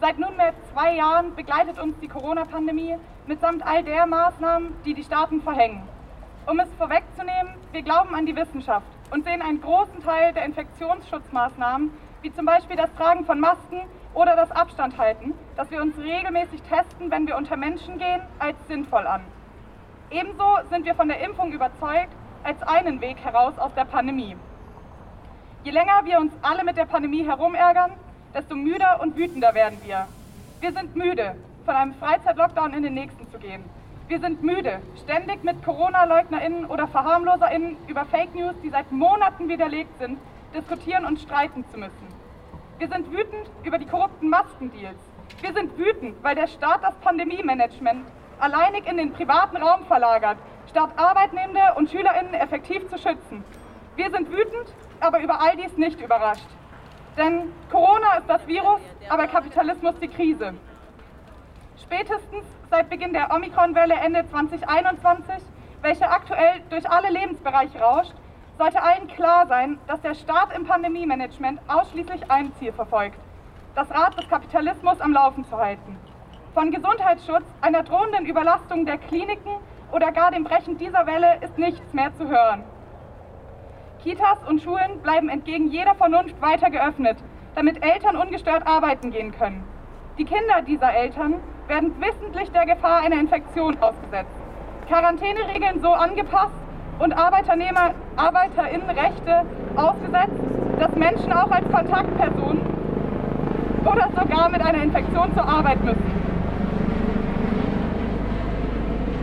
Seit nunmehr 2 Jahren begleitet uns die Corona-Pandemie mitsamt all der Maßnahmen, die die Staaten verhängen. Um es vorwegzunehmen, wir glauben an die Wissenschaft und sehen einen großen Teil der Infektionsschutzmaßnahmen, wie zum Beispiel das Tragen von Masken oder das Abstand halten, dass wir uns regelmäßig testen, wenn wir unter Menschen gehen, als sinnvoll an. Ebenso sind wir von der Impfung überzeugt als einen Weg heraus aus der Pandemie. Je länger wir uns alle mit der Pandemie herumärgern, desto müder und wütender werden wir. Wir sind müde, von einem Freizeitlockdown in den nächsten zu gehen. Wir sind müde, ständig mit Corona-LeugnerInnen oder VerharmloserInnen über Fake News, die seit Monaten widerlegt sind, diskutieren und streiten zu müssen. Wir sind wütend über die korrupten Maskendeals. Wir sind wütend, weil der Staat das Pandemie-Management alleinig in den privaten Raum verlagert, statt Arbeitnehmende und SchülerInnen effektiv zu schützen. Wir sind wütend, aber über all dies nicht überrascht. Denn Corona ist das Virus, aber Kapitalismus die Krise. Spätestens seit Beginn der Omikron-Welle Ende 2021, welche aktuell durch alle Lebensbereiche rauscht, sollte allen klar sein, dass der Staat im Pandemie-Management ausschließlich ein Ziel verfolgt: das Rad des Kapitalismus am Laufen zu halten. Von Gesundheitsschutz, einer drohenden Überlastung der Kliniken oder gar dem Brechen dieser Welle ist nichts mehr zu hören. Kitas und Schulen bleiben entgegen jeder Vernunft weiter geöffnet, damit Eltern ungestört arbeiten gehen können. Die Kinder dieser Eltern werden wissentlich der Gefahr einer Infektion ausgesetzt. Quarantäneregeln so angepasst und ArbeiterInnenrechte ausgesetzt, dass Menschen auch als Kontaktpersonen oder sogar mit einer Infektion zur Arbeit müssen.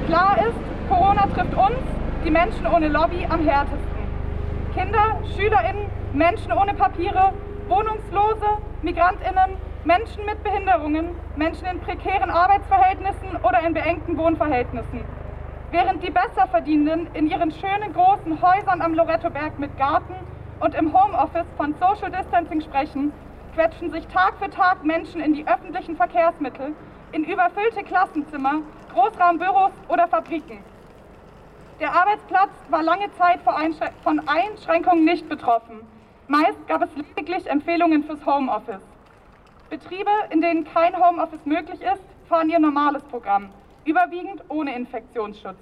Klar ist, Corona trifft uns, die Menschen ohne Lobby, am härtesten. Kinder, SchülerInnen, Menschen ohne Papiere, Wohnungslose, MigrantInnen, Menschen mit Behinderungen, Menschen in prekären Arbeitsverhältnissen oder in beengten Wohnverhältnissen. Während die Besserverdienenden in ihren schönen großen Häusern am Lorettoberg mit Garten und im Homeoffice von Social Distancing sprechen, quetschen sich Tag für Tag Menschen in die öffentlichen Verkehrsmittel, in überfüllte Klassenzimmer, Großraumbüros oder Fabriken. Der Arbeitsplatz war lange Zeit von Einschränkungen nicht betroffen. Meist gab es lediglich Empfehlungen fürs Homeoffice. Betriebe, in denen kein Homeoffice möglich ist, fahren ihr normales Programm, überwiegend ohne Infektionsschutz.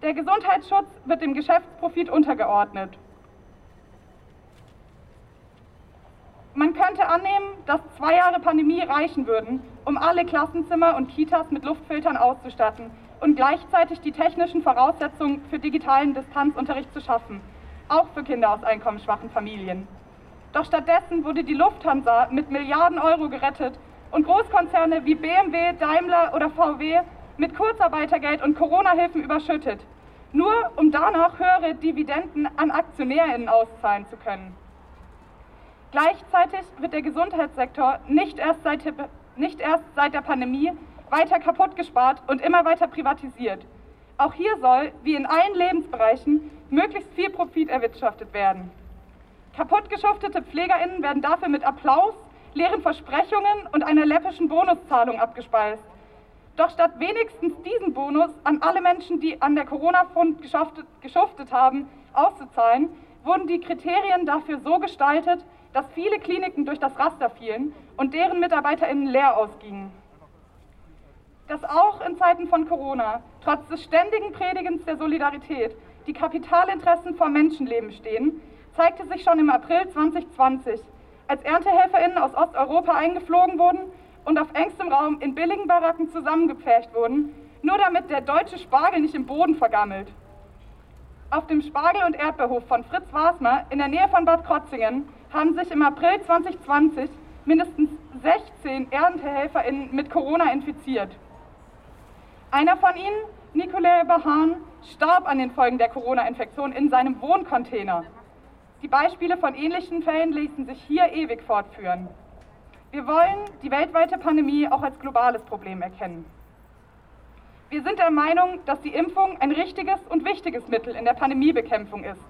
Der Gesundheitsschutz wird dem Geschäftsprofit untergeordnet. Man könnte annehmen, dass 2 Jahre Pandemie reichen würden, um alle Klassenzimmer und Kitas mit Luftfiltern auszustatten und gleichzeitig die technischen Voraussetzungen für digitalen Distanzunterricht zu schaffen, auch für Kinder aus einkommensschwachen Familien. Doch stattdessen wurde die Lufthansa mit Milliarden Euro gerettet und Großkonzerne wie BMW, Daimler oder VW mit Kurzarbeitergeld und Corona-Hilfen überschüttet, nur um danach höhere Dividenden an AktionärInnen auszahlen zu können. Gleichzeitig wird der Gesundheitssektor nicht erst seit der Pandemie weiter kaputt gespart und immer weiter privatisiert. Auch hier soll, wie in allen Lebensbereichen, möglichst viel Profit erwirtschaftet werden. Kaputtgeschuftete PflegerInnen werden dafür mit Applaus, leeren Versprechungen und einer läppischen Bonuszahlung abgespeist. Doch statt wenigstens diesen Bonus an alle Menschen, die an der Corona-Front geschuftet haben, auszuzahlen, wurden die Kriterien dafür so gestaltet, dass viele Kliniken durch das Raster fielen und deren MitarbeiterInnen leer ausgingen. Dass auch in Zeiten von Corona, trotz des ständigen Predigens der Solidarität, die Kapitalinteressen vor Menschenleben stehen, zeigte sich schon im April 2020, als ErntehelferInnen aus Osteuropa eingeflogen wurden und auf engstem Raum in billigen Baracken zusammengepfercht wurden, nur damit der deutsche Spargel nicht im Boden vergammelt. Auf dem Spargel- und Erdbeerhof von Fritz Wasmer in der Nähe von Bad Krotzingen haben sich im April 2020 mindestens 16 ErntehelferInnen mit Corona infiziert. Einer von ihnen, Nicolai Bahan, starb an den Folgen der Corona-Infektion in seinem Wohncontainer. Die Beispiele von ähnlichen Fällen ließen sich hier ewig fortführen. Wir wollen die weltweite Pandemie auch als globales Problem erkennen. Wir sind der Meinung, dass die Impfung ein richtiges und wichtiges Mittel in der Pandemiebekämpfung ist.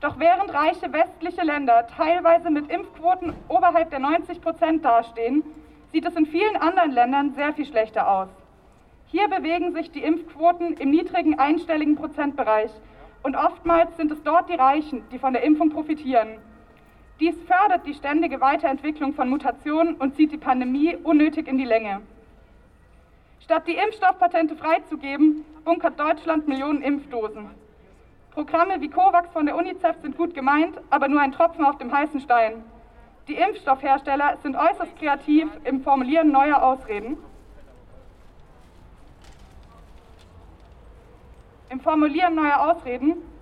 Doch während reiche westliche Länder teilweise mit Impfquoten oberhalb der 90% dastehen, sieht es in vielen anderen Ländern sehr viel schlechter aus. Hier bewegen sich die Impfquoten im niedrigen einstelligen Prozentbereich und oftmals sind es dort die Reichen, die von der Impfung profitieren. Dies fördert die ständige Weiterentwicklung von Mutationen und zieht die Pandemie unnötig in die Länge. Statt die Impfstoffpatente freizugeben, bunkert Deutschland Millionen Impfdosen. Programme wie Covax von der UNICEF sind gut gemeint, aber nur ein Tropfen auf dem heißen Stein. Die Impfstoffhersteller sind äußerst kreativ im Formulieren neuer Ausreden.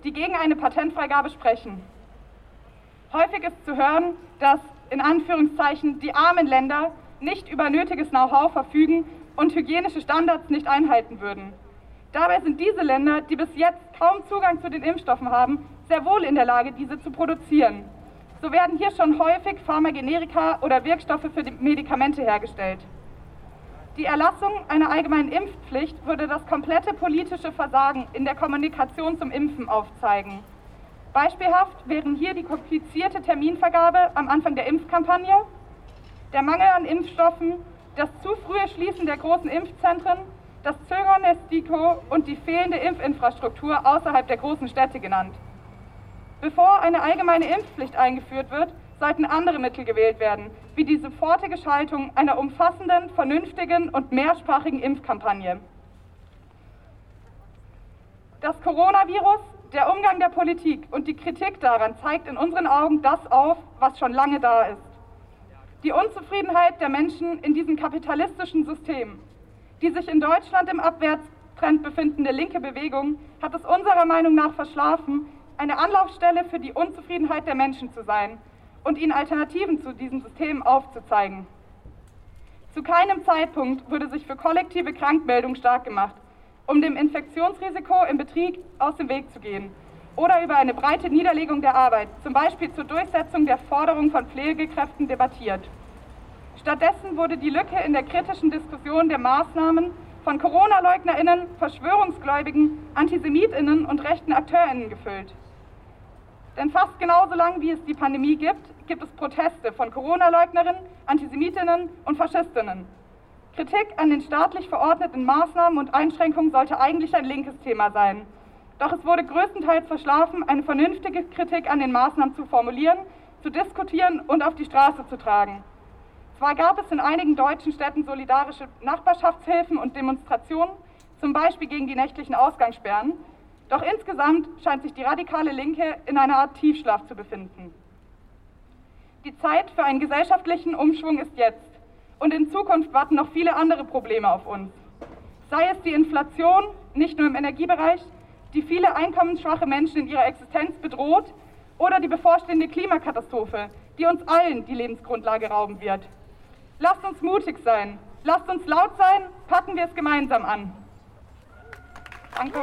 Die gegen eine Patentfreigabe sprechen. Häufig ist zu hören, dass in Anführungszeichen die armen Länder nicht über nötiges Know-how verfügen und hygienische Standards nicht einhalten würden. Dabei sind diese Länder, die bis jetzt kaum Zugang zu den Impfstoffen haben, sehr wohl in der Lage, diese zu produzieren. So werden hier schon häufig Pharmagenerika oder Wirkstoffe für die Medikamente hergestellt. Die Erlassung einer allgemeinen Impfpflicht würde das komplette politische Versagen in der Kommunikation zum Impfen aufzeigen. Beispielhaft wären hier die komplizierte Terminvergabe am Anfang der Impfkampagne, der Mangel an Impfstoffen, das zu frühe Schließen der großen Impfzentren, das Zögern der Stiko und die fehlende Impfinfrastruktur außerhalb der großen Städte genannt. Bevor eine allgemeine Impfpflicht eingeführt wird, sollten andere Mittel gewählt werden, wie die sofortige Schaltung einer umfassenden, vernünftigen und mehrsprachigen Impfkampagne. Das Coronavirus, der Umgang der Politik und die Kritik daran zeigt in unseren Augen das auf, was schon lange da ist. Die Unzufriedenheit der Menschen in diesem kapitalistischen System. Die sich in Deutschland im Abwärtstrend befindende linke Bewegung hat es unserer Meinung nach verschlafen, eine Anlaufstelle für die Unzufriedenheit der Menschen zu sein und ihnen Alternativen zu diesem System aufzuzeigen. Zu keinem Zeitpunkt wurde sich für kollektive Krankmeldung stark gemacht, um dem Infektionsrisiko im Betrieb aus dem Weg zu gehen oder über eine breite Niederlegung der Arbeit, zum Beispiel zur Durchsetzung der Forderung von Pflegekräften, debattiert. Stattdessen wurde die Lücke in der kritischen Diskussion der Maßnahmen von Corona-LeugnerInnen, Verschwörungsgläubigen, AntisemitInnen und rechten AkteurInnen gefüllt. Denn fast genauso lange, wie es die Pandemie gibt, gibt es Proteste von Corona-LeugnerInnen, AntisemitInnen und FaschistInnen. Kritik an den staatlich verordneten Maßnahmen und Einschränkungen sollte eigentlich ein linkes Thema sein. Doch es wurde größtenteils verschlafen, eine vernünftige Kritik an den Maßnahmen zu formulieren, zu diskutieren und auf die Straße zu tragen. Zwar gab es in einigen deutschen Städten solidarische Nachbarschaftshilfen und Demonstrationen, zum Beispiel gegen die nächtlichen Ausgangssperren, doch insgesamt scheint sich die radikale Linke in einer Art Tiefschlaf zu befinden. Die Zeit für einen gesellschaftlichen Umschwung ist jetzt und in Zukunft warten noch viele andere Probleme auf uns. Sei es die Inflation, nicht nur im Energiebereich, die viele einkommensschwache Menschen in ihrer Existenz bedroht, oder die bevorstehende Klimakatastrophe, die uns allen die Lebensgrundlage rauben wird. Lasst uns mutig sein, lasst uns laut sein, packen wir es gemeinsam an. Danke.